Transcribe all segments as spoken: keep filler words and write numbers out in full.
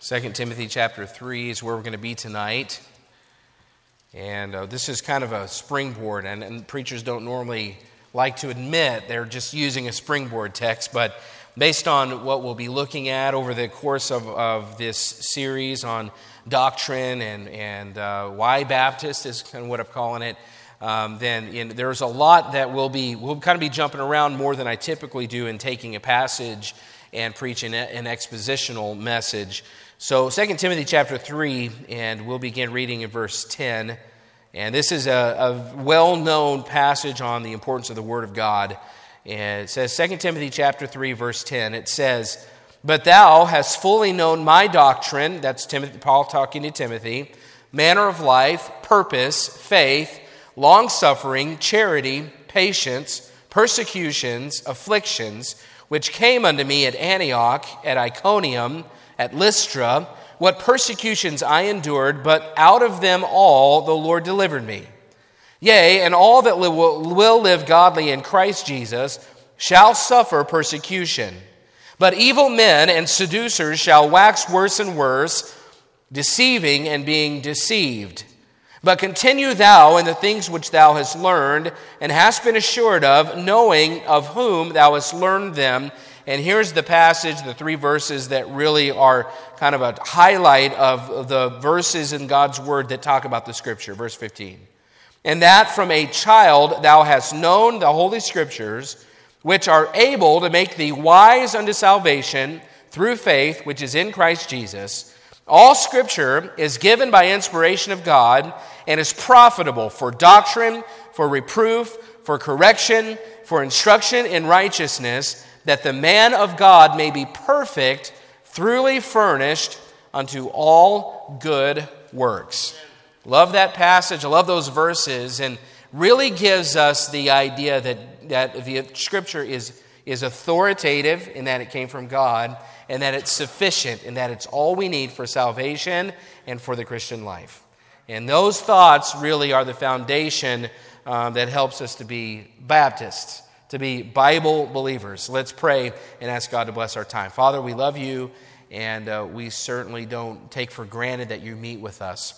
Second Timothy chapter three is where we're going to be tonight. And uh, this is kind of a springboard, and, and preachers don't normally like to admit they're just using a springboard text, but based on what we'll be looking at over the course of, of this series on doctrine and, and uh, why Baptist is kind of what I'm calling it, Um, then in, there's a lot that we'll be, we'll kind of be jumping around more than I typically do in taking a passage and preaching an expositional message. So Second Timothy chapter three, and we'll begin reading in verse ten. And this is a, a well-known passage on the importance of the Word of God. And it says, Second Timothy chapter three, verse ten, it says, "But thou hast fully known my doctrine," that's Timothy, Paul talking to Timothy, "manner of life, purpose, faith, long-suffering, charity, patience, persecutions, afflictions, which came unto me at Antioch, at Iconium, at Lystra, what persecutions I endured, but out of them all the Lord delivered me. Yea, and all that li- will live godly in Christ Jesus shall suffer persecution. But evil men and seducers shall wax worse and worse, deceiving and being deceived. But continue thou in the things which thou hast learned, and hast been assured of, knowing of whom thou hast learned them." And here's the passage, the three verses that really are kind of a highlight of the verses in God's Word that talk about the Scripture. Verse fifteen. "And that from a child thou hast known the Holy Scriptures, which are able to make thee wise unto salvation through faith which is in Christ Jesus. All Scripture is given by inspiration of God and is profitable for doctrine, for reproof, for correction, for instruction in righteousness, that the man of God may be perfect, thoroughly furnished unto all good works." Love that passage. I love those verses, and really gives us the idea that, that the Scripture is, is authoritative in that it came from God, and that it's sufficient, and that it's all we need for salvation and for the Christian life. And those thoughts really are the foundation um, that helps us to be Baptists, to be Bible believers. Let's pray and ask God to bless our time. Father, we love you, and uh, we certainly don't take for granted that you meet with us.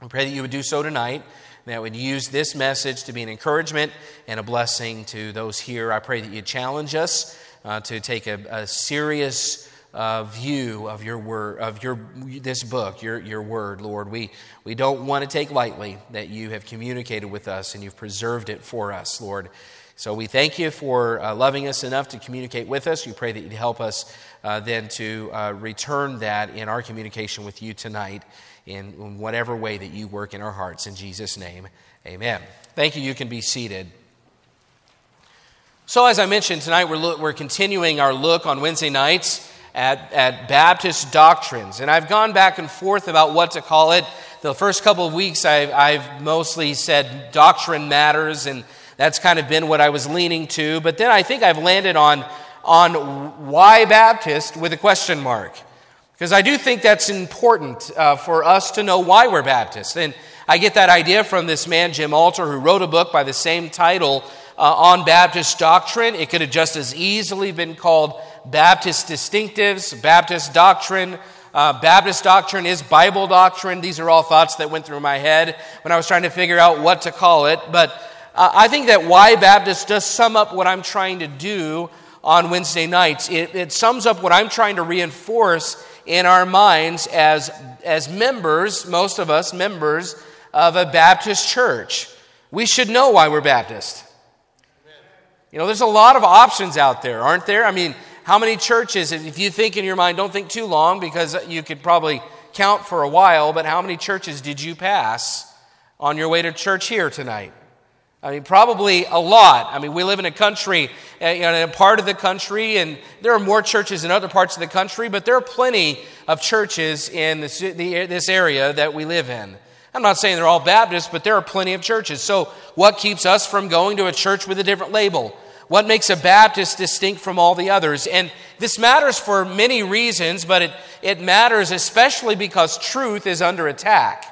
We pray that you would do so tonight, and that would use this message to be an encouragement and a blessing to those here. I pray that you challenge us uh, to take a, a serious Uh, view of your word, of your this book, your your word, Lord. We we don't want to take lightly that you have communicated with us and you've preserved it for us, Lord. So we thank you for uh, loving us enough to communicate with us. We pray that you'd help us uh, then to uh, return that in our communication with you tonight in, in whatever way that you work in our hearts. In Jesus' name, amen. Thank you. You can be seated. So as I mentioned, tonight we're lo- we're continuing our look on Wednesday nights At, at Baptist doctrines. And I've gone back and forth about what to call it. The first couple of weeks I've, I've mostly said doctrine matters, and that's kind of been what I was leaning to. But then I think I've landed on, on why Baptist with a question mark. Because I do think that's important uh, for us to know why we're Baptist. And I get that idea from this man, Jim Alter, who wrote a book by the same title, Uh, on Baptist doctrine. It could have just as easily been called Baptist distinctives, Baptist doctrine. Uh, Baptist doctrine is Bible doctrine. These are all thoughts that went through my head when I was trying to figure out what to call it. But uh, I think that why Baptist does sum up what I'm trying to do on Wednesday nights. It, it sums up what I'm trying to reinforce in our minds as, as members, most of us members of a Baptist church. We should know why we're Baptist. You know, there's a lot of options out there, aren't there? I mean, how many churches, if you think in your mind, don't think too long because you could probably count for a while, but how many churches did you pass on your way to church here tonight? I mean, probably a lot. I mean, we live in a country, you know, in a part of the country, and there are more churches in other parts of the country, but there are plenty of churches in this, the, this area that we live in. I'm not saying they're all Baptists, but there are plenty of churches. So what keeps us from going to a church with a different label? What makes a Baptist distinct from all the others? And this matters for many reasons, but it, it matters especially because truth is under attack.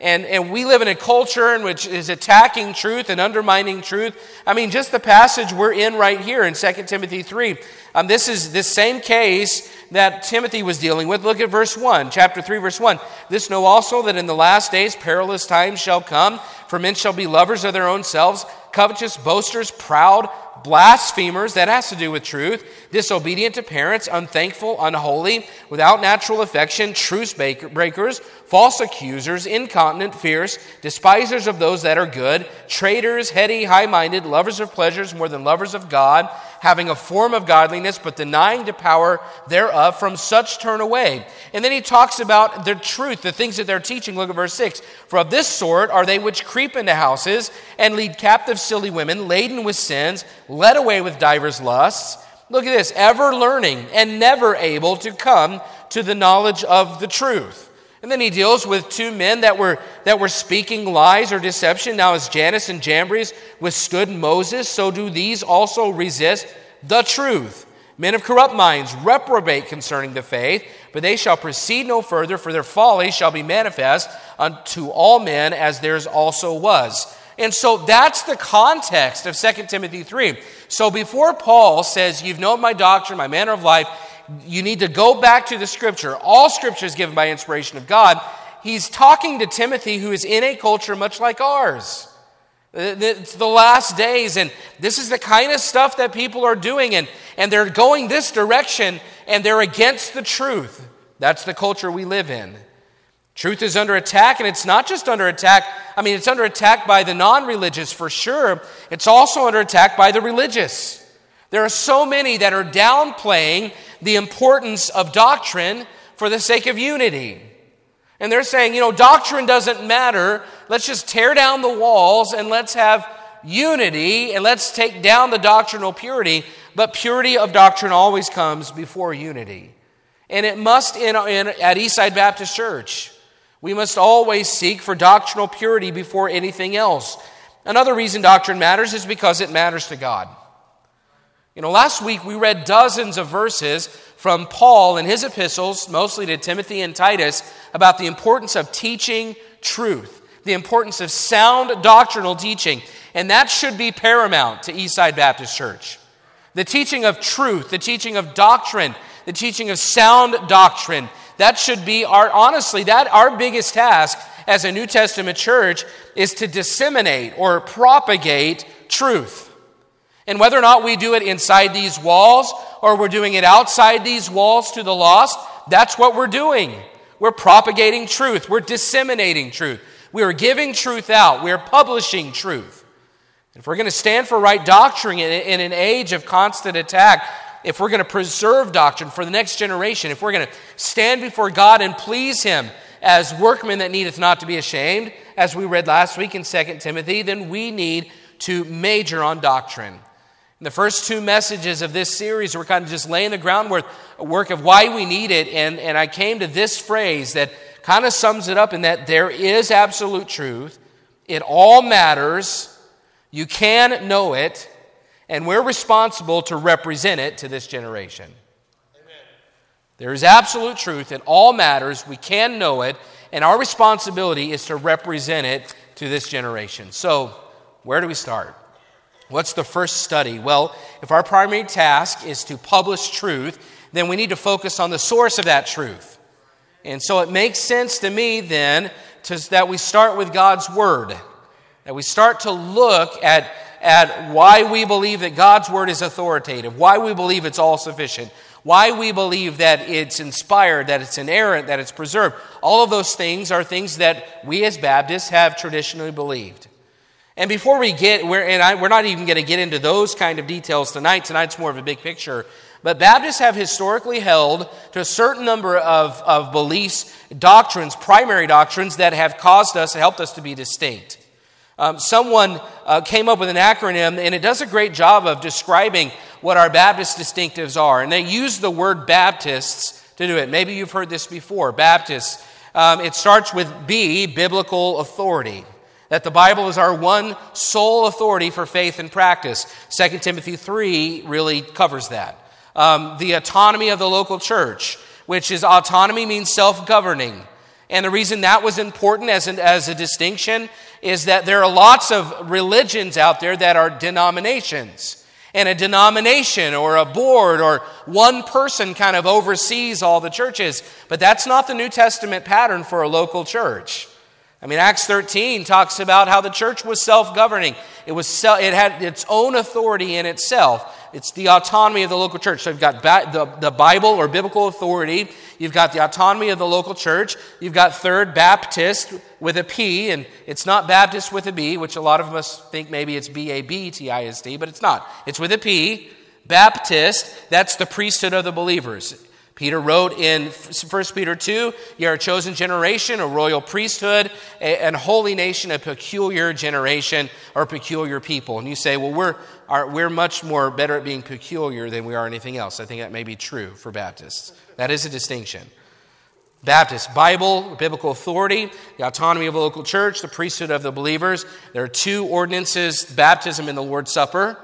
And and we live in a culture in which is attacking truth and undermining truth. I mean, just the passage we're in right here in Second Timothy three. Um, this is this same case that Timothy was dealing with. Look at verse one, chapter three, verse one. "This know also that in the last days perilous times shall come, for men shall be lovers of their own selves, covetous, boasters, proud, blasphemers," that has to do with truth, "disobedient to parents, unthankful, unholy, without natural affection, truce breakers, false accusers, incontinent, fierce, despisers of those that are good, traitors, heady, high-minded, lovers of pleasures more than lovers of God, having a form of godliness, but denying the power thereof, from such turn away." And then he talks about the truth, the things that they're teaching. Look at verse six. "For of this sort are they which creep into houses, and lead captive silly women, laden with sins, led away with divers lusts." Look at this. "Ever learning, and never able to come to the knowledge of the truth." And then he deals with two men that were that were speaking lies or deception. "Now as Jannes and Jambres withstood Moses, so do these also resist the truth. Men of corrupt minds reprobate concerning the faith, but they shall proceed no further, for their folly shall be manifest unto all men, as theirs also was." And so that's the context of Second Timothy three. So before Paul says, "You've known my doctrine, my manner of life," you need to go back to the Scripture. All Scripture is given by inspiration of God. He's talking to Timothy, who is in a culture much like ours. It's the last days, and this is the kind of stuff that people are doing, and, and they're going this direction, and they're against the truth. That's the culture we live in. Truth is under attack, and it's not just under attack. I mean, it's under attack by the non-religious for sure. It's also under attack by the religious. There are so many that are downplaying the importance of doctrine for the sake of unity. And they're saying, you know, doctrine doesn't matter. Let's just tear down the walls and let's have unity and let's take down the doctrinal purity. But purity of doctrine always comes before unity. And it must in, in at Eastside Baptist Church. We must always seek for doctrinal purity before anything else. Another reason doctrine matters is because it matters to God. You know, last week we read dozens of verses from Paul in his epistles, mostly to Timothy and Titus, about the importance of teaching truth, the importance of sound doctrinal teaching. And that should be paramount to Eastside Baptist Church. The teaching of truth, the teaching of doctrine, the teaching of sound doctrine, that should be our, honestly, that our biggest task as a New Testament church is to disseminate or propagate truth. And whether or not we do it inside these walls or we're doing it outside these walls to the lost, that's what we're doing. We're propagating truth. We're disseminating truth. We are giving truth out. We are publishing truth. If we're going to stand for right doctrine in an age of constant attack, if we're going to preserve doctrine for the next generation, if we're going to stand before God and please Him as workmen that needeth not to be ashamed, as we read last week in Second Timothy, then we need to major on doctrine. The first two messages of this series were kind of just laying the groundwork of why we need it, and, and I came to this phrase that kind of sums it up in that there is absolute truth, it all matters, you can know it, and we're responsible to represent it to this generation. Amen. There is absolute truth, it all matters, we can know it, and our responsibility is to represent it to this generation. So, where do we start? What's the first study? Well, if our primary task is to publish truth, then we need to focus on the source of that truth. And so it makes sense to me then to, that we start with God's Word, that we start to look at, at why we believe that God's Word is authoritative, why we believe it's all-sufficient, why we believe that it's inspired, that it's inerrant, that it's preserved. All of those things are things that we as Baptists have traditionally believed. And before we get, we're, and I, we're not even going to get into those kind of details tonight. Tonight's more of a big picture. But Baptists have historically held to a certain number of, of beliefs, doctrines, primary doctrines that have caused us, helped us to be distinct. Um, someone uh, came up with an acronym, and it does a great job of describing what our Baptist distinctives are. And they use the word Baptists to do it. Maybe you've heard this before, Baptists. Um, it starts with B, biblical authority, that the Bible is our one sole authority for faith and practice. Second Timothy three really covers that. Um, the autonomy of the local church, which is autonomy means self-governing. And the reason that was important as, an, as a distinction is that there are lots of religions out there that are denominations. And a denomination or a board or one person kind of oversees all the churches. But that's not the New Testament pattern for a local church. I mean, Acts thirteen talks about how the church was self-governing. It was it had its own authority in itself. It's the autonomy of the local church. So you've got ba- the, the Bible or biblical authority. You've got the autonomy of the local church. You've got third, Baptist with a P, and it's not Baptist with a B, which a lot of us think maybe it's B A B T I S T, but it's not. It's with a P, Baptist. That's the priesthood of the believers. Peter wrote in First Peter two, you are a chosen generation, a royal priesthood, a, a holy nation, a peculiar generation, or peculiar people. And you say, well, we're are, we're much more better at being peculiar than we are anything else. I think that may be true for Baptists. That is a distinction. Baptist, Bible, biblical authority, the autonomy of a local church, the priesthood of the believers. There are two ordinances, baptism and the Lord's Supper.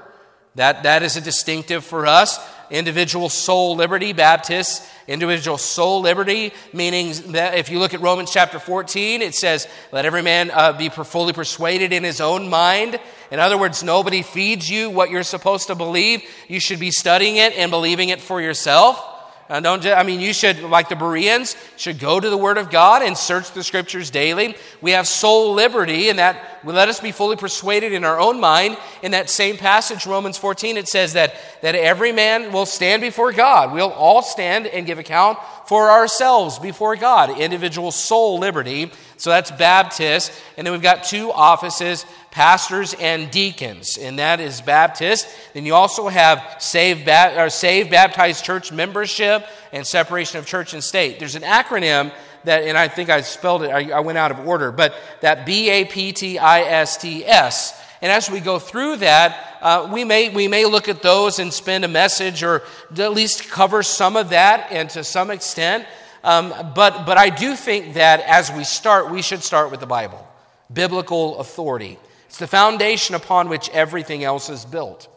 That That is a distinctive for us. Individual soul liberty, Baptists, individual soul liberty, meaning that if you look at Romans chapter fourteen, it says, let every man uh, be fully persuaded in his own mind. In other words, nobody feeds you what you're supposed to believe. You should be studying it and believing it for yourself. Uh, don't, I mean, you should, like the Bereans, should go to the Word of God and search the Scriptures daily. We have soul liberty, and that let us be fully persuaded in our own mind. In that same passage, Romans fourteen, it says that, that every man will stand before God. We'll all stand and give account for ourselves before God. Individual soul liberty. So that's Baptist. And then we've got two offices, pastors and deacons, and that is Baptist. Then you also have saved, ba- or saved baptized church membership and separation of church and state. There's an acronym that, and I think I spelled it, I, I went out of order, but that B A P T I S T S. And as we go through that, uh, we may we may look at those and spend a message or at least cover some of that and to some extent. Um, but but I do think that as we start, we should start with the Bible, biblical authority. It's the foundation upon which everything else is built.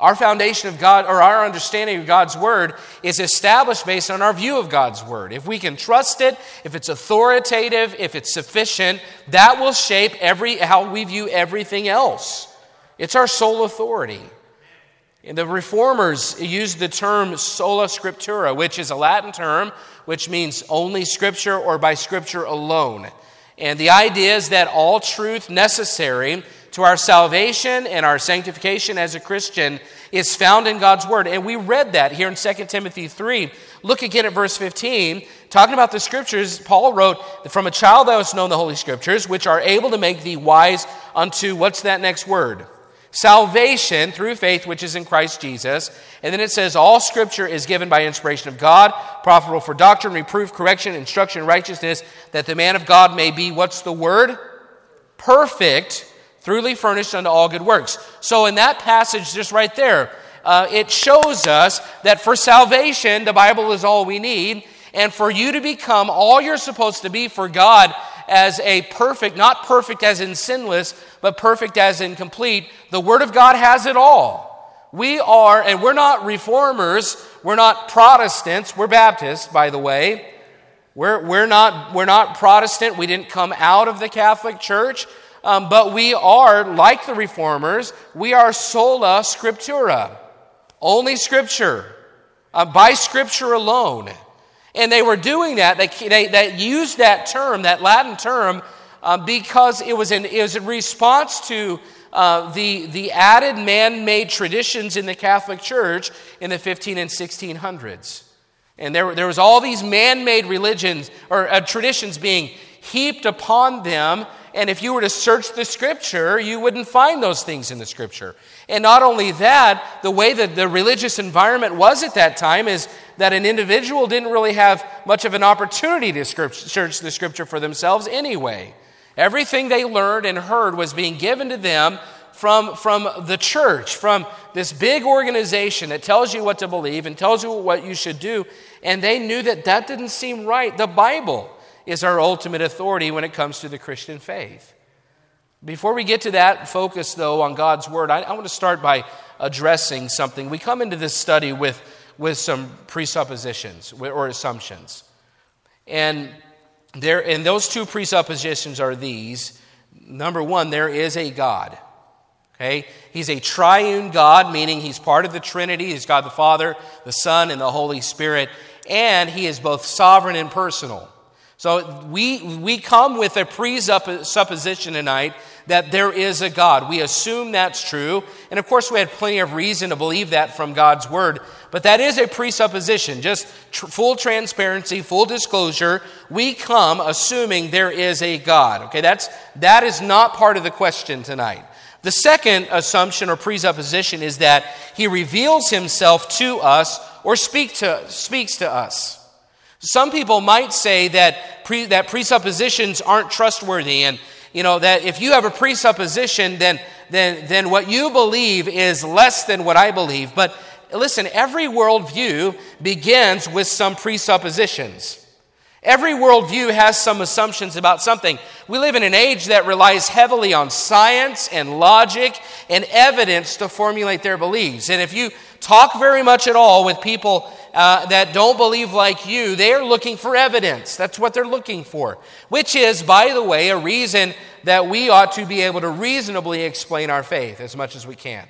Our foundation of God, or our understanding of God's Word, is established based on our view of God's Word. If we can trust it, if it's authoritative, if it's sufficient, that will shape every how we view everything else. It's our sole authority. And the Reformers used the term sola scriptura, which is a Latin term, which means only Scripture or by Scripture alone. And the idea is that all truth necessary to our salvation and our sanctification as a Christian is found in God's Word. And we read that here in Second Timothy three. Look again at verse fifteen. Talking about the Scriptures, Paul wrote, from a child thou hast known the Holy Scriptures, which are able to make thee wise unto, what's that next word? Salvation through faith which is in Christ Jesus. And then it says, all Scripture is given by inspiration of God, profitable for doctrine, reproof, correction, instruction, righteousness, that the man of God may be, what's the word? Perfect, thoroughly furnished unto all good works. So in that passage just right there, uh, it shows us that for salvation, the Bible is all we need. And for you to become all you're supposed to be for God as a perfect, not perfect as in sinless, but perfect as in complete, the Word of God has it all. We are, and we're not Reformers, we're not Protestants, we're Baptists, by the way. We're, we're, not, we're not Protestant, we didn't come out of the Catholic Church, um, but we are, like the Reformers, we are sola scriptura, only Scripture, uh, by Scripture alone. And they were doing that. They, they, they used that term, that Latin term, uh, because it was, in, it was in response to uh, the, the added man-made traditions in the Catholic Church in the fifteen and sixteen hundreds. And there, there was all these man-made religions or uh, traditions being heaped upon them. And if you were to search the Scripture, you wouldn't find those things in the Scripture. And not only that, the way that the religious environment was at that time is that an individual didn't really have much of an opportunity to search the Scripture for themselves anyway. Everything they learned and heard was being given to them from, from the church, from this big organization that tells you what to believe and tells you what you should do. And they knew that that didn't seem right. The Bible is our ultimate authority when it comes to the Christian faith. Before we get to that focus, though, on God's Word, I, I want to start by addressing something. We come into this study with, with some presuppositions or assumptions. And there, and those two presuppositions are these. Number one, there is a God. Okay? He's a triune God, meaning he's part of the Trinity. He's God the Father, the Son, and the Holy Spirit. And he is both sovereign and personal. So we we come with a presupposition tonight that there is a God. We assume that's true. And of course, we had plenty of reason to believe that from God's Word. But that is a presupposition. Just tr- full transparency, full disclosure. We come assuming there is a God. Okay, that's that is not part of the question tonight. The second assumption or presupposition is that He reveals Himself to us or speak to, speaks to us. Some people might say that pre, that presuppositions aren't trustworthy, and you know that if you have a presupposition, then then then what you believe is less than what I believe. But listen, every worldview begins with some presuppositions. Every worldview has some assumptions about something. We live in an age that relies heavily on science and logic and evidence to formulate their beliefs. And if you talk very much at all with people uh, that don't believe like you, they are looking for evidence. That's what they're looking for, which is, by the way, a reason that we ought to be able to reasonably explain our faith as much as we can.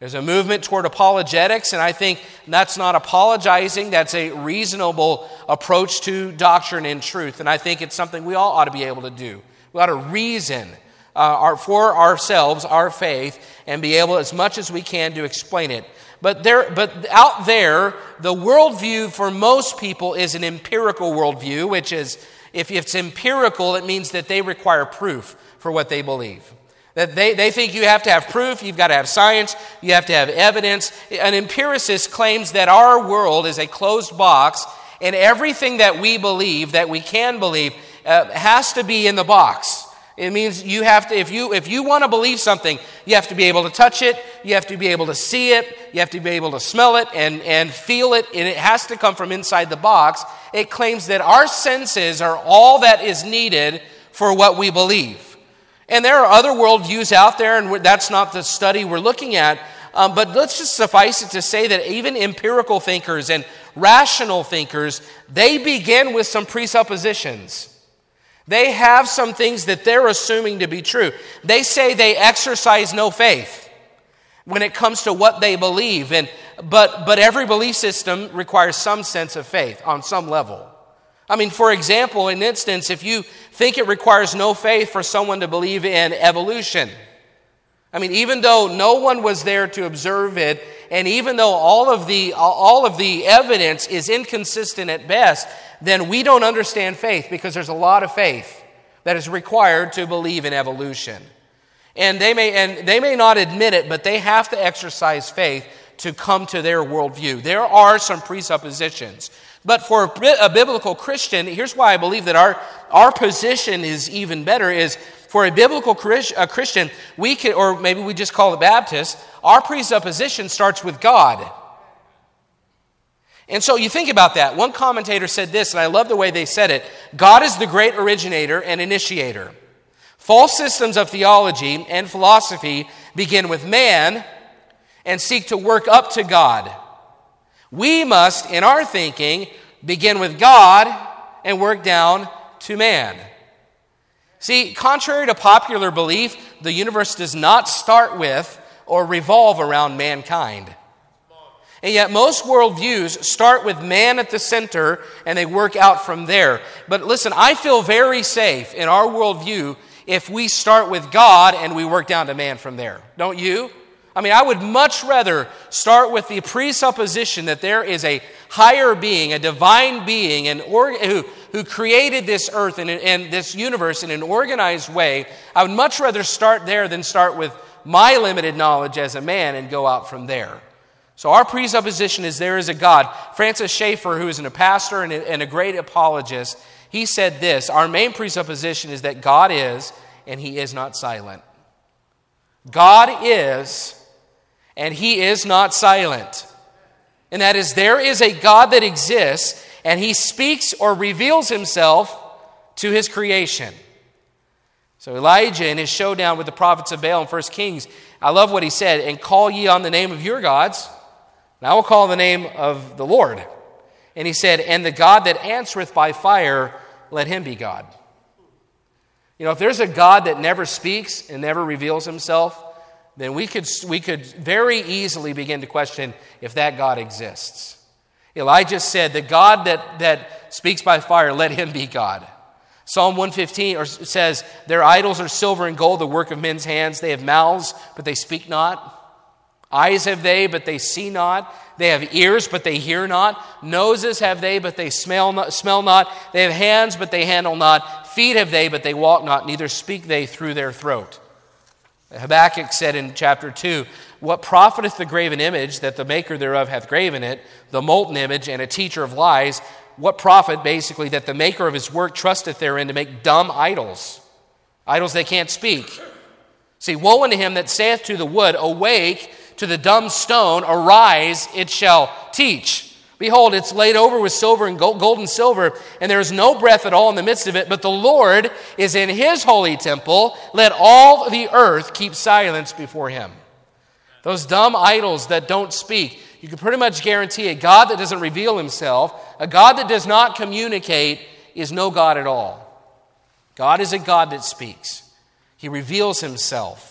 There's a movement toward apologetics, and I think that's not apologizing. That's a reasonable approach to doctrine and truth, and I think it's something we all ought to be able to do. We ought to reason uh, our, for ourselves, our faith, and be able as much as we can to explain it. But there, but out there, the worldview for most people is an empirical worldview, which is, if it's empirical, it means that they require proof for what they believe. That they, they think you have to have proof, you've got to have science, you have to have evidence. An empiricist claims that our world is a closed box, and everything that we believe, that we can believe, uh, has to be in the box. It means you have to, if you if you want to believe something, you have to be able to touch it, you have to be able to see it, you have to be able to smell it and, and feel it, and it has to come from inside the box. It claims that our senses are all that is needed for what we believe. And there are other worldviews out there, and that's not the study we're looking at, um, but let's just suffice it to say that even empirical thinkers and rational thinkers, they begin with some presuppositions. They have some things that they're assuming to be true. They say they exercise no faith when it comes to what they believe. And but but every belief system requires some sense of faith on some level. I mean, for example, in instance, if you think it requires no faith for someone to believe in evolution, I mean, even though no one was there to observe it, and even though all of the all of the evidence is inconsistent at best, then we don't understand faith because there's a lot of faith that is required to believe in evolution. And they may and they may not admit it, but they have to exercise faith to come to their worldview. There are some presuppositions. But for a biblical Christian, here's why I believe that our, our position is even better, is for a biblical a Christian, we can, or maybe we just call it Baptist, our presupposition starts with God. And so you think about that. One commentator said this, and I love the way they said it. God is the great originator and initiator. False systems of theology and philosophy begin with man and seek to work up to God. We must, in our thinking, begin with God and work down to man. See, contrary to popular belief, the universe does not start with or revolve around mankind. And yet most worldviews start with man at the center and they work out from there. But listen, I feel very safe in our worldview if we start with God and we work down to man from there. Don't you? I mean, I would much rather start with the presupposition that there is a higher being, a divine being, and or, who, who created this earth and, and this universe in an organized way. I would much rather start there than start with my limited knowledge as a man and go out from there. So our presupposition is there is a God. Francis Schaeffer, who is a pastor and a, and a great apologist, he said this, our main presupposition is that God is, and he is not silent. God is, and he is not silent. And that is, there is a God that exists, and he speaks or reveals himself to his creation. So Elijah in his showdown with the prophets of Baal in First Kings, I love what he said, and call ye on the name of your gods, and I will call the name of the Lord. And he said, and the God that answereth by fire, let him be God. You know, if there's a God that never speaks and never reveals himself, then we could, we could very easily begin to question if that God exists. Elijah said, the God that, that speaks by fire, let him be God. Psalm one fifteen says, their idols are silver and gold, the work of men's hands. They have mouths, but they speak not. Eyes have they, but they see not. They have ears, but they hear not. Noses have they, but they smell not, smell not. They have hands, but they handle not. Feet have they, but they walk not. Neither speak they through their throat. Habakkuk said in chapter two, what profiteth the graven image that the maker thereof hath graven it, the molten image, and a teacher of lies? What profit, basically, that the maker of his work trusteth therein to make dumb idols, idols they can't speak? See, woe unto him that saith to the wood, awake, to the dumb stone, arise, it shall teach. Behold, it's laid over with silver and gold, gold and silver, and there is no breath at all in the midst of it, but the Lord is in his holy temple. Let all the earth keep silence before him. Those dumb idols that don't speak, you can pretty much guarantee a God that doesn't reveal himself, a God that does not communicate, is no God at all. God is a God that speaks. He reveals himself.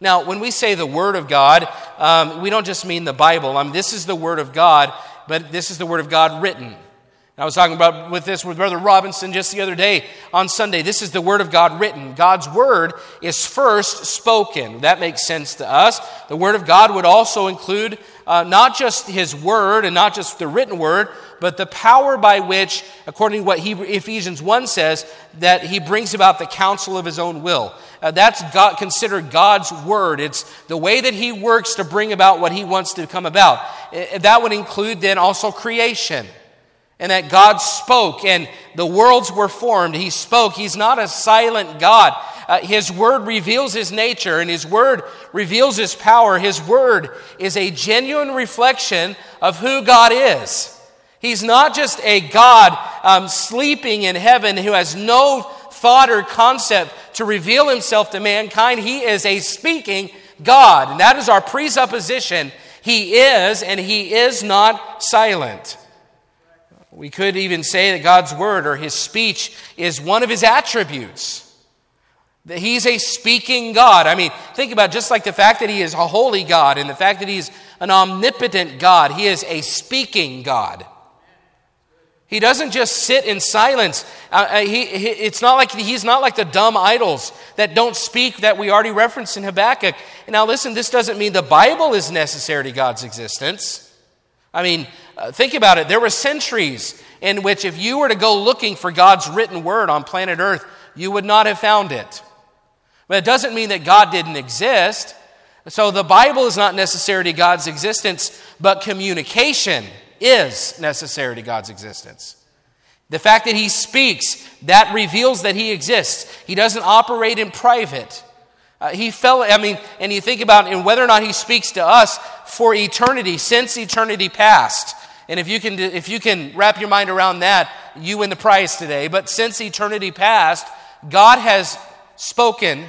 Now, when we say the Word of God, um, we don't just mean the Bible. I mean, this is the Word of God, but this is the Word of God written. And I was talking about with this with Brother Robinson just the other day on Sunday. This is the Word of God written. God's Word is first spoken. That makes sense to us. The Word of God would also include Uh, not just his word and not just the written word, but the power by which, according to what Hebrew, Ephesians one says, that he brings about the counsel of his own will. Uh, that's God, considered God's word. It's the way that he works to bring about what he wants to come about. Uh, that would include then also creation, and that God spoke and the worlds were formed. He spoke. He's not a silent God. Uh, his word reveals his nature, and his word reveals his power. His word is a genuine reflection of who God is. He's not just a God um, sleeping in heaven who has no thought or concept to reveal himself to mankind. He is a speaking God, and that is our presupposition. He is, and he is not silent. We could even say that God's word or his speech is one of his attributes. He's a speaking God. I mean, think about just like the fact that he is a holy God and the fact that he's an omnipotent God. He is a speaking God. He doesn't just sit in silence. Uh, he, he, it's not like he's not like the dumb idols that don't speak that we already referenced in Habakkuk. And now listen, this doesn't mean the Bible is necessary to God's existence. I mean, uh, think about it. There were centuries in which if you were to go looking for God's written word on planet Earth, you would not have found it. But it doesn't mean that God didn't exist. So the Bible is not necessary to God's existence, but communication is necessary to God's existence. The fact that he speaks, that reveals that he exists. He doesn't operate in private. Uh, he fell, I mean, and you think about and whether or not he speaks to us for eternity, since eternity past. And if you can, if you can wrap your mind around that, you win the prize today. But since eternity past, God has spoken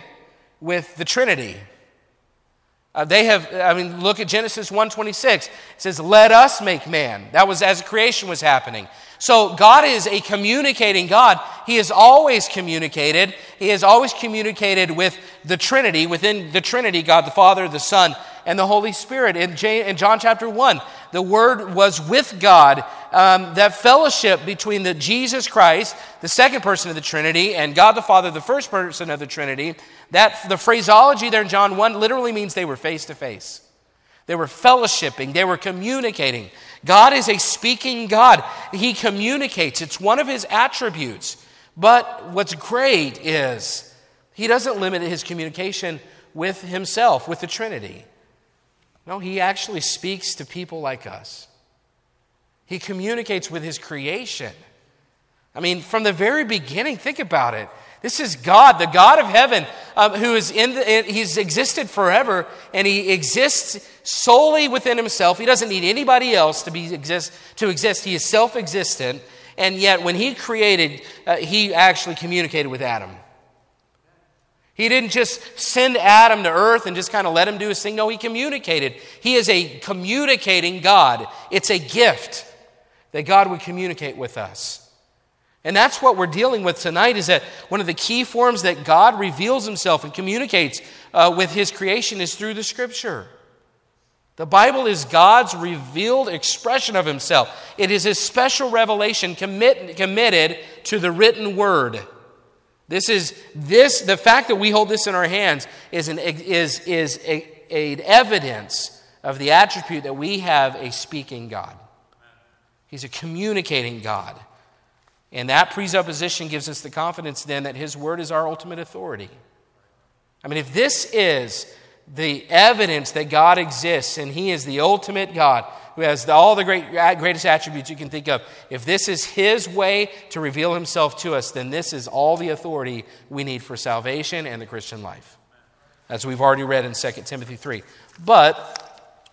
with the Trinity. Uh, they have, I mean, look at Genesis one twenty-six. It says, let us make man. That was as creation was happening. So God is a communicating God. He has always communicated. He has always communicated with the Trinity, within the Trinity, God the Father, the Son, and the Holy Spirit. In John chapter one, the Word was with God. Um, that fellowship between the Jesus Christ, the second person of the Trinity, and God the Father, the first person of the Trinity, that the phraseology there in John one literally means they were face to face. They were fellowshipping. They were communicating. God is a speaking God. He communicates. It's one of his attributes. But what's great is he doesn't limit his communication with himself, with the Trinity. No, he actually speaks to people like us. He communicates with his creation. I mean, from the very beginning, think about it. This is God, the God of heaven, um, who is in, the, he's existed forever, and he exists solely within himself. He doesn't need anybody else to be exist to exist. He is self-existent, and yet when he created, uh, he actually communicated with Adam. He didn't just send Adam to earth and just kind of let him do his thing. No, he communicated. He is a communicating God. It's a gift that God would communicate with us. And that's what we're dealing with tonight, is that one of the key forms that God reveals himself and communicates uh, with his creation is through the Scripture. The Bible is God's revealed expression of himself. It is his special revelation commit, committed to the written word. This is this the fact that we hold this in our hands is an is is a, a evidence of the attribute that we have a speaking God. He's a communicating God. And that presupposition gives us the confidence then that his word is our ultimate authority. I mean, if this is the evidence that God exists and he is the ultimate God who has the, all the great, greatest attributes you can think of, if this is his way to reveal himself to us, then this is all the authority we need for salvation and the Christian life, as we've already read in Second Timothy three. But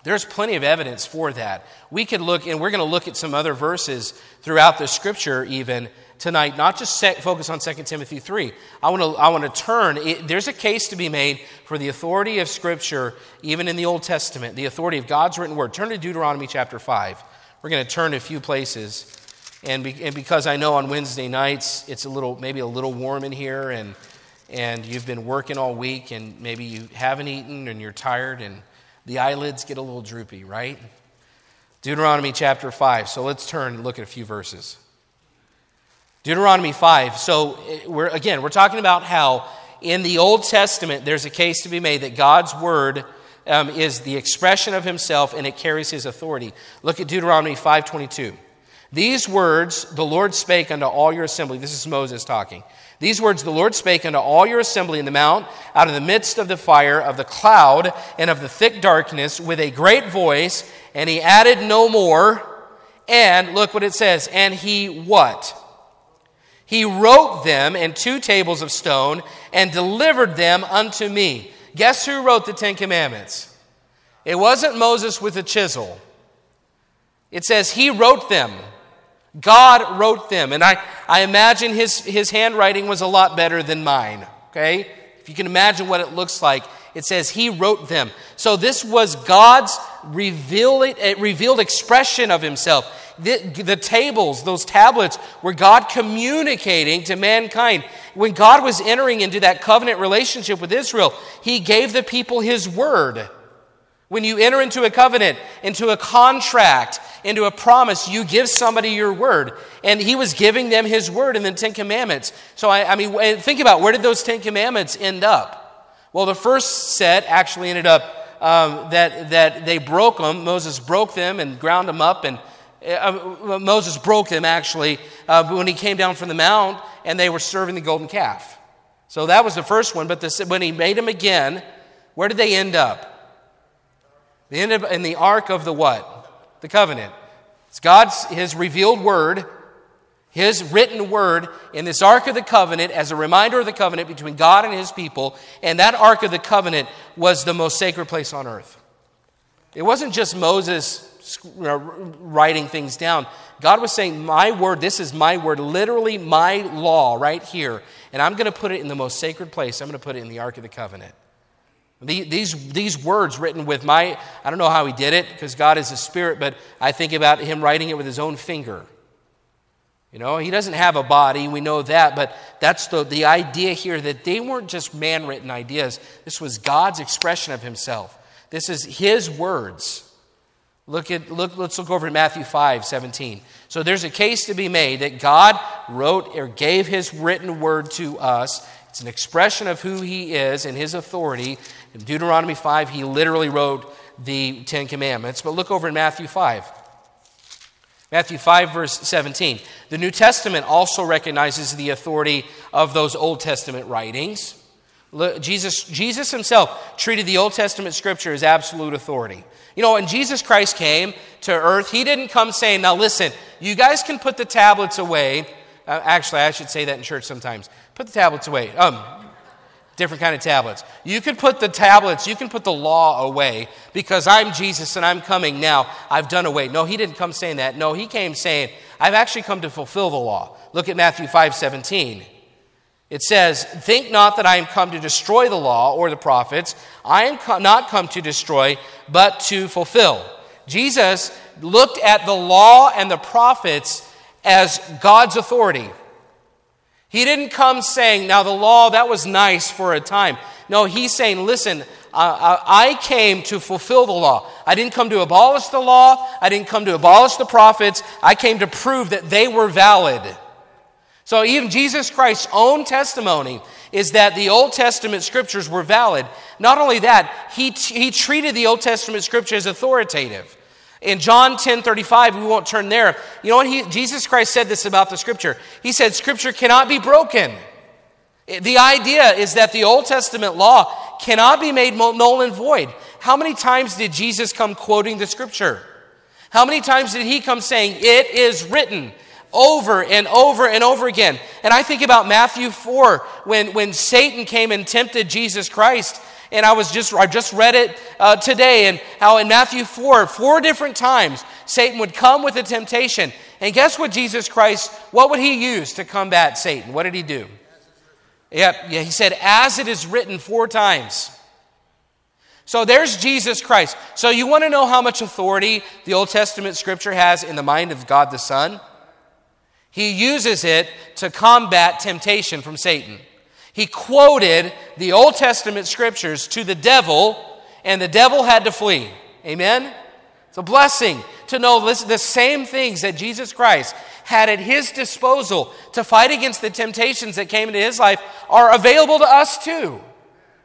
there's plenty of evidence for that. We could look, and we're going to look at some other verses throughout the Scripture even tonight, not just focus on Second Timothy three. I want to, I want to turn, it, there's a case to be made for the authority of Scripture, even in the Old Testament, the authority of God's written word. Turn to Deuteronomy chapter five. We're going to turn to a few places, and, be, and because I know on Wednesday nights, it's a little, maybe a little warm in here, and and you've been working all week, and maybe you haven't eaten, and you're tired, and the eyelids get a little droopy, right? Deuteronomy chapter five. So let's turn and look at a few verses. Deuteronomy five. So we're again, we're talking about how in the Old Testament there's a case to be made that God's word um, is the expression of himself and it carries his authority. Look at Deuteronomy five twenty-two. These words the Lord spake unto all your assembly. This is Moses talking. These words the Lord spake unto all your assembly in the mount, out of the midst of the fire, of the cloud, and of the thick darkness, with a great voice, and he added no more. And look what it says, and he what? He wrote them in two tables of stone, and delivered them unto me. Guess who wrote the Ten Commandments? It wasn't Moses with a chisel. It says he wrote them. God wrote them. And I, I imagine his, his handwriting was a lot better than mine. Okay? If you can imagine what it looks like. It says he wrote them. So this was God's revealed, revealed expression of himself. The, the tables, those tablets, were God communicating to mankind. When God was entering into that covenant relationship with Israel, he gave the people his word. When you enter into a covenant, into a contract, into a promise, you give somebody your word. And he was giving them his word in the Ten Commandments. So, I, I mean, think about, where did those Ten Commandments end up? Well, the first set actually ended up um, that, that they broke them. Moses broke them and ground them up. And uh, Moses broke them, actually, uh, when he came down from the mount and they were serving the golden calf. So that was the first one. But the, when he made them again, where did they end up? They ended up in the ark of the what? The covenant. It's God's, his revealed word, his written word in this ark of the covenant as a reminder of the covenant between God and his people. And that ark of the covenant was the most sacred place on earth. It wasn't just Moses writing things down. God was saying, my word, this is my word, literally my law right here. And I'm going to put it in the most sacred place. I'm going to put it in the ark of the covenant. These, these words written with my, I don't know how he did it because God is a spirit, but I think about him writing it with his own finger. You know, he doesn't have a body, we know that, but that's the, the idea here that they weren't just man-written ideas. This was God's expression of himself. This is his words. Look at look. Let's look over at Matthew five seventeen. So there's a case to be made that God wrote or gave his written word to us. It's an expression of who he is and his authority. In Deuteronomy five, he literally wrote the Ten Commandments. But look over in Matthew five. Matthew five, verse seventeen. The New Testament also recognizes the authority of those Old Testament writings. Jesus, Jesus himself treated the Old Testament Scripture as absolute authority. You know, when Jesus Christ came to earth, he didn't come saying, now listen, you guys can put the tablets away. Uh, actually, I should say that in church sometimes. Put the tablets away. Um, different kind of tablets. You can put the tablets, you can put the law away because I'm Jesus and I'm coming now. I've done away. No, he didn't come saying that. No, he came saying, I've actually come to fulfill the law. Look at Matthew five seventeen. It says, think not that I am come to destroy the law or the prophets. I am co- not come to destroy, but to fulfill. Jesus looked at the law and the prophets as God's authority. He didn't come saying, now the law, that was nice for a time. No, he's saying, listen, uh, I came to fulfill the law. I didn't come to abolish the law. I didn't come to abolish the prophets. I came to prove that they were valid. So even Jesus Christ's own testimony is that the Old Testament scriptures were valid. Not only that, he, t- he treated the Old Testament scripture as authoritative. In John ten thirty-five, we won't turn there. You know what? He, Jesus Christ said this about the scripture. He said, scripture cannot be broken. The idea is that the Old Testament law cannot be made null and void. How many times did Jesus come quoting the scripture? How many times did he come saying, it is written? Over and over and over again. And I think about Matthew four, when, when Satan came and tempted Jesus Christ. And I was just I just read it uh, today, and how in Matthew four, four different times, Satan would come with a temptation. And guess what Jesus Christ, what would he use to combat Satan? What did he do? Yep, yeah, he said, as it is written four times. So there's Jesus Christ. So you want to know how much authority the Old Testament scripture has in the mind of God the Son? He uses it to combat temptation from Satan. He quoted the Old Testament scriptures to the devil, and the devil had to flee. Amen? It's a blessing to know the same things that Jesus Christ had at his disposal to fight against the temptations that came into his life are available to us too.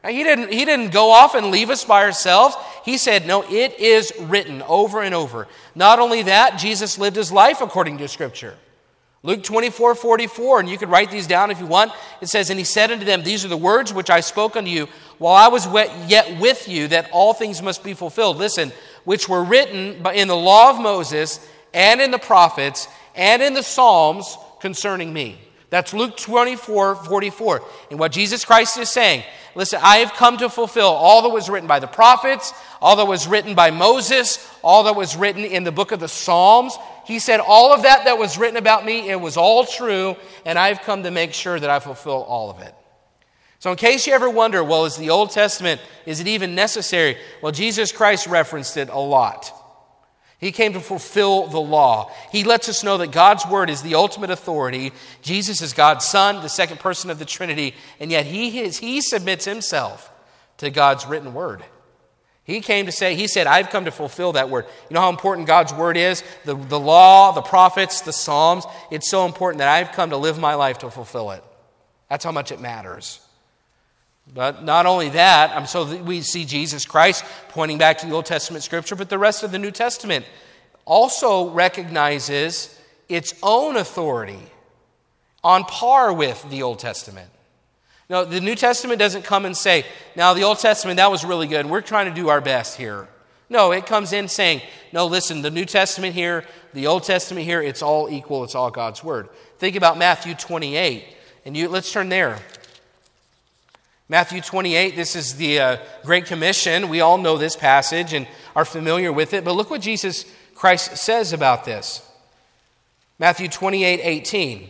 He didn't, he didn't go off and leave us by ourselves. He said, no, it is written over and over. Not only that, Jesus lived his life according to scripture. Luke twenty-four forty-four, and you can write these down if you want. It says, and he said unto them, these are the words which I spoke unto you while I was yet with you, that all things must be fulfilled. Listen, which were written in the law of Moses and in the prophets and in the Psalms concerning me. That's Luke twenty-four forty-four. And what Jesus Christ is saying, listen, I have come to fulfill all that was written by the prophets, all that was written by Moses, all that was written in the book of the Psalms. He said, all of that that was written about me, it was all true, and I've come to make sure that I fulfill all of it. So in case you ever wonder, well, is the Old Testament, is it even necessary? Well, Jesus Christ referenced it a lot. He came to fulfill the law. He lets us know that God's word is the ultimate authority. Jesus is God's Son, the second person of the Trinity, and yet he, is, he submits himself to God's written word. He came to say, he said, I've come to fulfill that word. You know how important God's word is? The, the law, the prophets, the Psalms. It's so important that I've come to live my life to fulfill it. That's how much it matters. But not only that, um, so that we see Jesus Christ pointing back to the Old Testament scripture, but the rest of the New Testament also recognizes its own authority on par with the Old Testament. No, the New Testament doesn't come and say, now the Old Testament, that was really good. We're trying to do our best here. No, it comes in saying, no, listen, the New Testament here, the Old Testament here, it's all equal. It's all God's word. Think about Matthew twenty-eight. And you, let's turn there. Matthew twenty-eight, this is the uh, Great Commission. We all know this passage and are familiar with it. But look what Jesus Christ says about this. Matthew twenty-eight eighteen.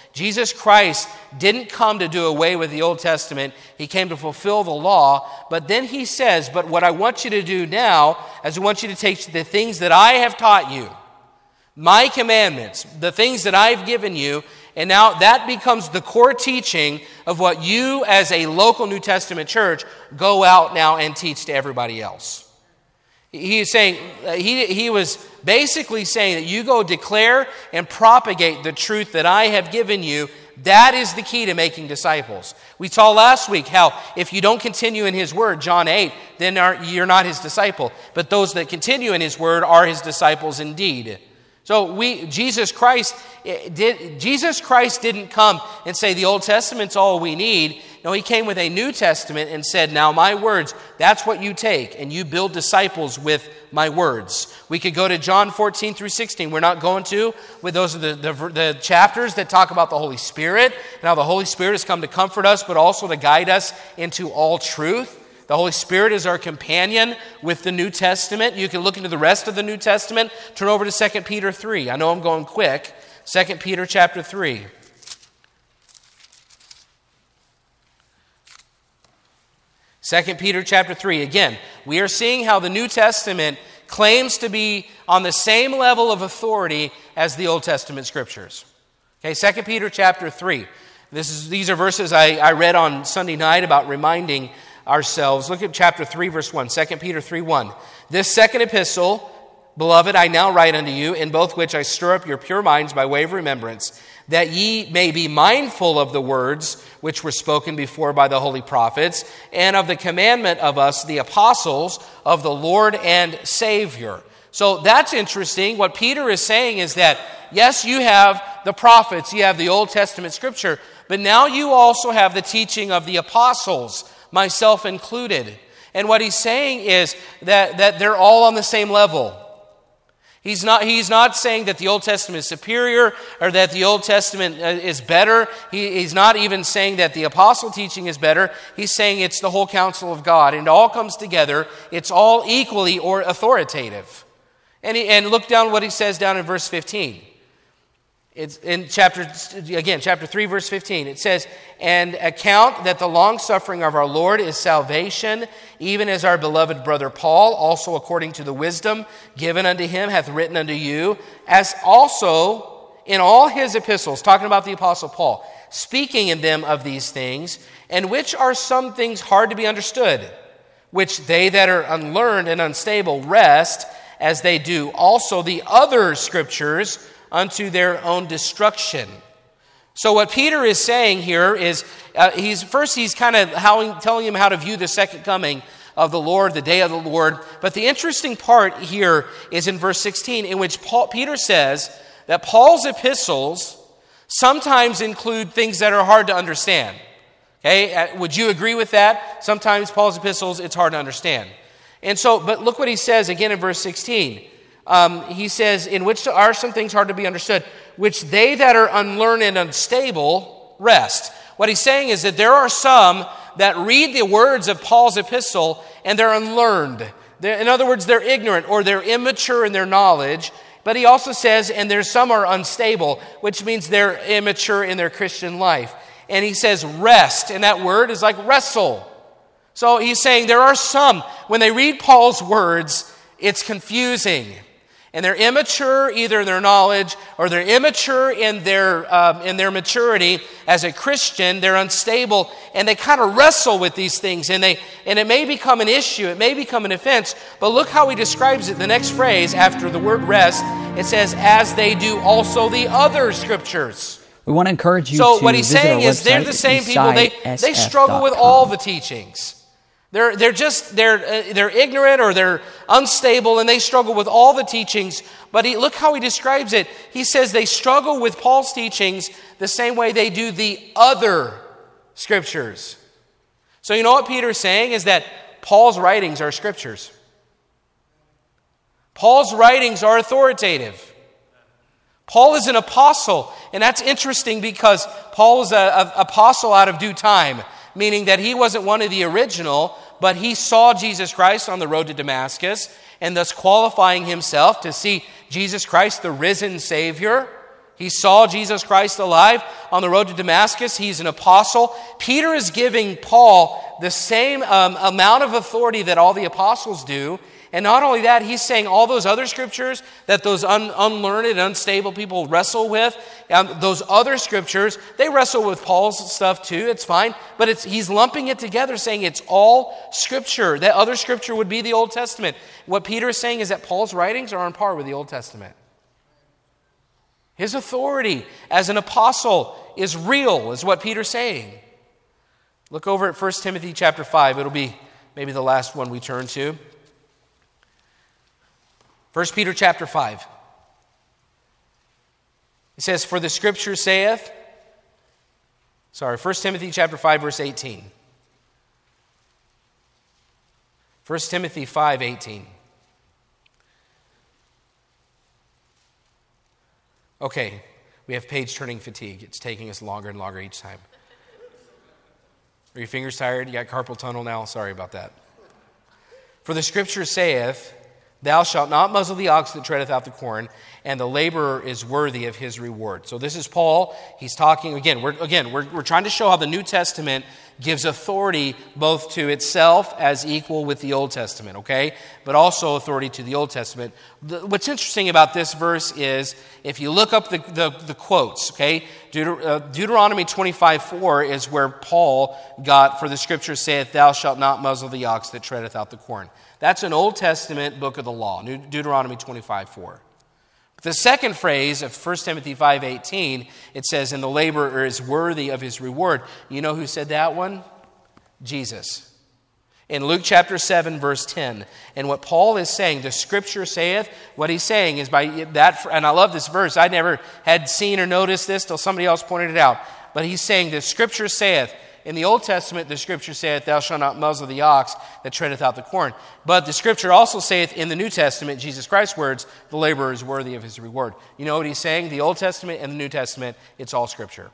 Jesus Christ didn't come to do away with the Old Testament. He came to fulfill the law. But then he says, but what I want you to do now is I want you to take the things that I have taught you, my commandments, the things that I've given you, and now that becomes the core teaching of what you as a local New Testament church go out now and teach to everybody else. He is saying, he, he was basically saying that you go declare and propagate the truth that I have given you That is the key to making disciples. We saw last week how if you don't continue in his word, John eight, then are, you're not his disciple. But those that continue in his word are his disciples indeed. So we, Jesus Christ, did, Jesus Christ didn't come and say the Old Testament's all we need. No, he came with a New Testament and said, now my words, that's what you take, and you build disciples with my words. We could go to John fourteen through sixteen. We're not going to, with those are the, the, the chapters that talk about the Holy Spirit, and how the Holy Spirit has come to comfort us, but also to guide us into all truth. The Holy Spirit is our companion with the New Testament. You can look into the rest of the New Testament. Turn over to Second Peter three. I know I'm going quick. Second Peter chapter three. Second Peter chapter three. Again, we are seeing how the New Testament claims to be on the same level of authority as the Old Testament scriptures. Okay, Second Peter chapter three. This is, these are verses I, I read on Sunday night about reminding ourselves. Look at chapter three, verse one, Second Peter three, one. This second epistle, beloved, I now write unto you, in both which I stir up your pure minds by way of remembrance, that ye may be mindful of the words which were spoken before by the holy prophets, and of the commandment of us, the apostles of the Lord and Savior. So that's interesting. What Peter is saying is that, yes, you have the prophets, you have the Old Testament scripture, but now you also have the teaching of the apostles, myself included. And what he's saying is that, that they're all on the same level. He's not, he's not saying that the Old Testament is superior or that the Old Testament is better. He, he's not even saying that the apostle teaching is better. He's saying it's the whole counsel of God, and it all comes together. It's all equally or authoritative. And, he, and look down what he says down in verse fifteen. It's in chapter, again, chapter three, verse fifteen. It says, and account that the long-suffering of our Lord is salvation, even as our beloved brother Paul, also according to the wisdom given unto him, hath written unto you, as also in all his epistles, talking about the apostle Paul, speaking in them of these things, and which are some things hard to be understood, which they that are unlearned and unstable rest, as they do also the other scriptures, unto their own destruction. So what Peter is saying here is, uh, he's first he's kind of how, telling him how to view the second coming of the Lord, the day of the Lord. But the interesting part here is in verse sixteen, in which Paul, Peter says that Paul's epistles sometimes include things that are hard to understand. Okay, would you agree with that? Sometimes Paul's epistles, it's hard to understand. And so, but look what he says again in verse sixteen. Um, he says, in which are some things hard to be understood, which they that are unlearned and unstable rest. What he's saying is that there are some that read the words of Paul's epistle and they're unlearned. They're, in other words, they're ignorant or they're immature in their knowledge. But he also says, and there's some are unstable, which means they're immature in their Christian life. And he says rest, and that word is like wrestle. So he's saying there are some, when they read Paul's words, it's confusing. And they're immature either in their knowledge or they're immature in their um, in their maturity as a Christian. They're unstable, and they kind of wrestle with these things, and they and it may become an issue, it may become an offense. But look how he describes it. The next phrase after the word rest, it says, "As they do also the other scriptures." We want to encourage you. So to what he's visit saying is, they're the same people. They they struggle with all the teachings. They're they're just they're they're ignorant or they're unstable, and they struggle with all the teachings. But he, look how he describes it. He says they struggle with Paul's teachings the same way they do the other scriptures. So you know what Peter's saying is that Paul's writings are scriptures. Paul's writings are authoritative. Paul is an apostle, and that's interesting because Paul is an apostle out of due time, meaning that he wasn't one of the original, but he saw Jesus Christ on the road to Damascus, and thus qualifying himself to see Jesus Christ, the risen Savior. He saw Jesus Christ alive on the road to Damascus. He's an apostle. Peter is giving Paul the same um, amount of authority that all the apostles do. And not only that, he's saying all those other scriptures that those un- unlearned and unstable people wrestle with, um, those other scriptures, they wrestle with Paul's stuff too, it's fine. But it's he's lumping it together, saying it's all scripture. That other scripture would be the Old Testament. What Peter is saying is that Paul's writings are on par with the Old Testament. His authority as an apostle is real, is what Peter's saying. Look over at First Timothy chapter five. It'll be maybe the last one we turn to. First Peter chapter five. It says, For the scripture saith, sorry, First Timothy chapter five, verse eighteen. First Timothy five, eighteen. Okay, we have page turning fatigue. It's taking us longer and longer each time. Are your fingers tired? You got carpal tunnel now? Sorry about that. For the scripture saith, Thou shalt not muzzle the ox that treadeth out the corn, and the laborer is worthy of his reward. So this is Paul. He's talking, again, we're, again we're, we're trying to show how the New Testament gives authority both to itself as equal with the Old Testament, okay? But also authority to the Old Testament. The, what's interesting about this verse is, if you look up the, the, the quotes, okay? Deuter, uh, Deuteronomy twenty-five four is where Paul got, For the scripture saith, Thou shalt not muzzle the ox that treadeth out the corn. That's an Old Testament book of the law, Deuteronomy twenty-five four. The second phrase of First Timothy five eighteen, it says, And the laborer is worthy of his reward. You know who said that one? Jesus. In Luke chapter seven, verse ten. And what Paul is saying, the scripture saith, what he's saying is by that, and I love this verse. I never had seen or noticed this till somebody else pointed it out. But he's saying, the scripture saith, in the Old Testament, the scripture saith, Thou shalt not muzzle the ox that treadeth out the corn. But the scripture also saith in the New Testament, Jesus Christ's words, The laborer is worthy of his reward. You know what he's saying? The Old Testament and the New Testament, it's all scripture.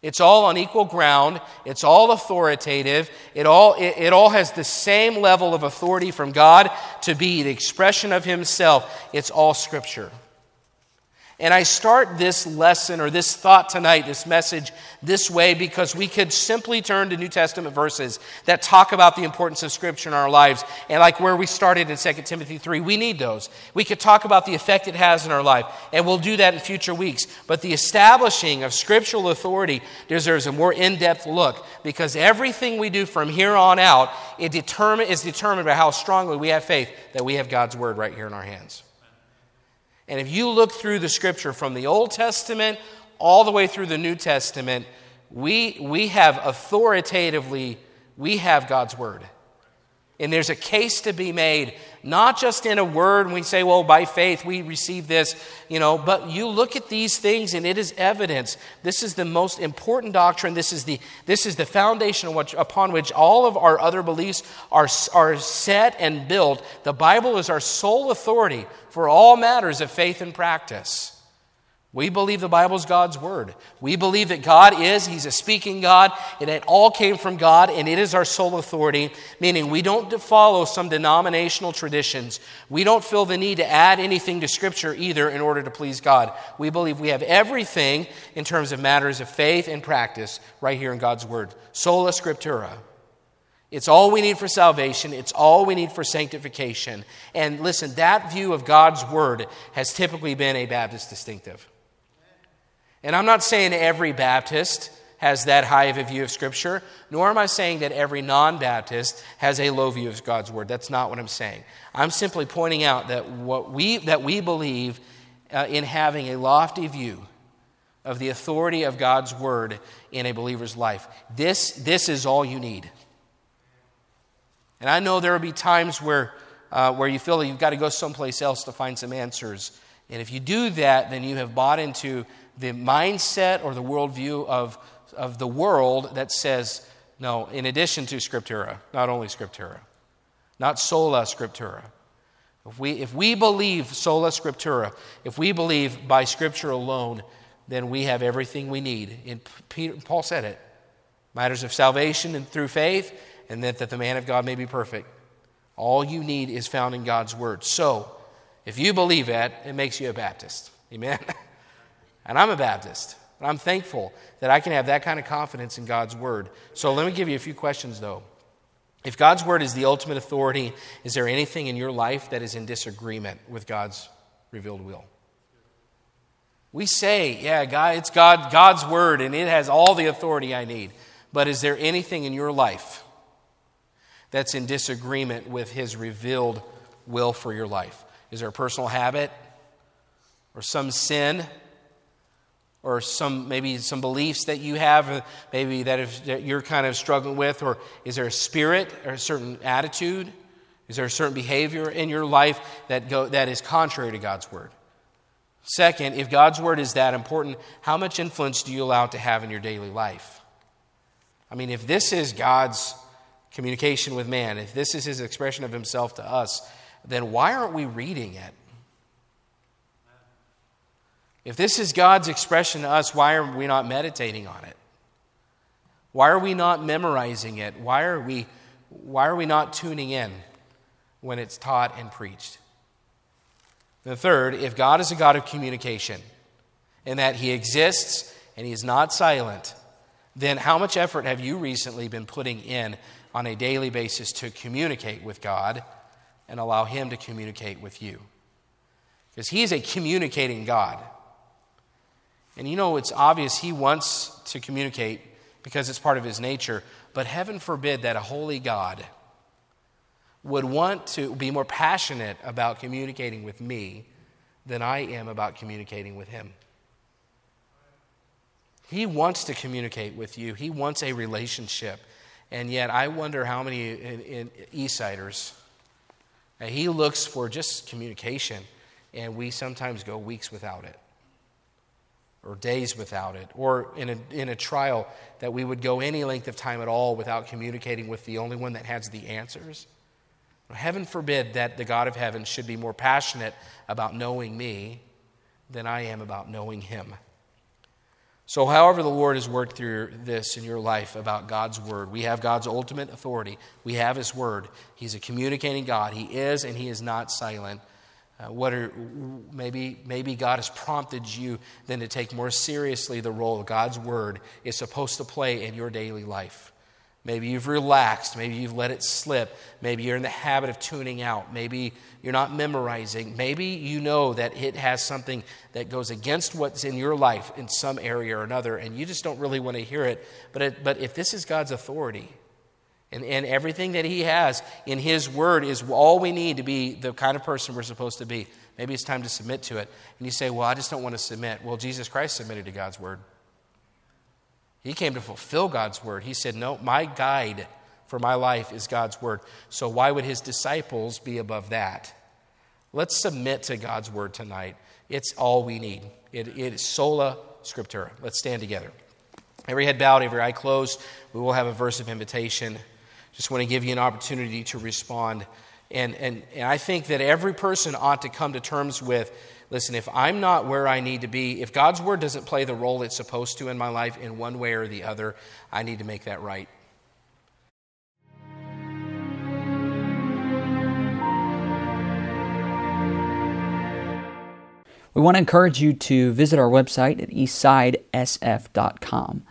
It's all on equal ground. It's all authoritative. It all, it, it all has the same level of authority from God to be the expression of himself. It's all scripture. And I start this lesson or this thought tonight, this message, this way because we could simply turn to New Testament verses that talk about the importance of Scripture in our lives. And like where we started in Second Timothy three, we need those. We could talk about the effect it has in our life, and we'll do that in future weeks. But the establishing of scriptural authority deserves a more in-depth look because everything we do from here on out it determine, is determined by how strongly we have faith that we have God's Word right here in our hands. And if you look through the Scripture from the Old Testament all the way through the New Testament, we we have authoritatively, we have God's Word. And there's a case to be made, not just in a word, and we say, well, by faith we receive this, you know, but you look at these things and it is evidence. This is the most important doctrine. This is the this is the foundation upon which all of our other beliefs are, are set and built. The Bible is our sole authority for all matters of faith and practice. We believe the Bible is God's Word. We believe that God is, He's a speaking God, and it all came from God, and it is our sole authority, meaning we don't follow some denominational traditions. We don't feel the need to add anything to Scripture either in order to please God. We believe we have everything in terms of matters of faith and practice right here in God's Word. Sola scriptura. It's all we need for salvation. It's all we need for sanctification. And listen, that view of God's Word has typically been a Baptist distinctive. And I'm not saying every Baptist has that high of a view of Scripture, nor am I saying that every non-Baptist has a low view of God's Word. That's not what I'm saying. I'm simply pointing out that what we that we believe uh, in having a lofty view of the authority of God's Word in a believer's life. This, this is all you need. And I know there will be times where, uh, where you feel that you've got to go someplace else to find some answers. And if you do that, then you have bought into the mindset or the worldview of, of the world that says, no, in addition to Scriptura, not only Scriptura, not sola Scriptura. If we, if we believe sola Scriptura, if we believe by Scripture alone, then we have everything we need. And Peter, Paul said it, matters of salvation and through faith, and that, that the man of God may be perfect. All you need is found in God's Word. So, if you believe that, it makes you a Baptist. Amen? And I'm a Baptist. And I'm thankful that I can have that kind of confidence in God's Word. So let me give you a few questions, though. If God's Word is the ultimate authority, is there anything in your life that is in disagreement with God's revealed will? We say, yeah, God, it's God, God's Word, and it has all the authority I need. But is there anything in your life that's in disagreement with His revealed will for your life? Is there a personal habit or some sin, or some maybe some beliefs that you have, or maybe that, if, that you're kind of struggling with, or is there a spirit or a certain attitude? Is there a certain behavior in your life that go, that is contrary to God's word? Second, if God's word is that important, how much influence do you allow it to have in your daily life? I mean, if this is God's communication with man, if this is his expression of himself to us, then why aren't we reading it? If this is God's expression to us, why are we not meditating on it? Why are we not memorizing it? Why are we, why are we not tuning in when it's taught and preached? The third, if God is a God of communication and that he exists and he is not silent, then how much effort have you recently been putting in on a daily basis to communicate with God and allow him to communicate with you? Because he is a communicating God. And you know, it's obvious he wants to communicate because it's part of his nature, but heaven forbid that a holy God would want to be more passionate about communicating with me than I am about communicating with him. He wants to communicate with you. He wants a relationship. And yet I wonder how many in, in Eastsiders, he looks for just communication, and we sometimes go weeks without it, or days without it, or in a, in a trial that we would go any length of time at all without communicating with the only one that has the answers. Heaven forbid that the God of heaven should be more passionate about knowing me than I am about knowing him. So however the Lord has worked through this in your life about God's word, we have God's ultimate authority. We have his word. He's a communicating God. He is, and he is not silent. Uh, what are, maybe, maybe God has prompted you then to take more seriously the role God's word is supposed to play in your daily life. Maybe you've relaxed. Maybe you've let it slip. Maybe you're in the habit of tuning out. Maybe you're not memorizing. Maybe you know that it has something that goes against what's in your life in some area or another, and you just don't really want to hear it. But it, but if this is God's authority, and, and everything that he has in his word is all we need to be the kind of person we're supposed to be, maybe it's time to submit to it. And you say, well, I just don't want to submit. Well, Jesus Christ submitted to God's word. He came to fulfill God's word. He said, no, my guide for my life is God's word. So why would his disciples be above that? Let's submit to God's word tonight. It's all we need. It, it is sola scriptura. Let's stand together. Every head bowed, every eye closed. We will have a verse of invitation. Just want to give you an opportunity to respond. And, and, and I think that every person ought to come to terms with, listen, if I'm not where I need to be, if God's word doesn't play the role it's supposed to in my life in one way or the other, I need to make that right. We want to encourage you to visit our website at eastside s f dot com.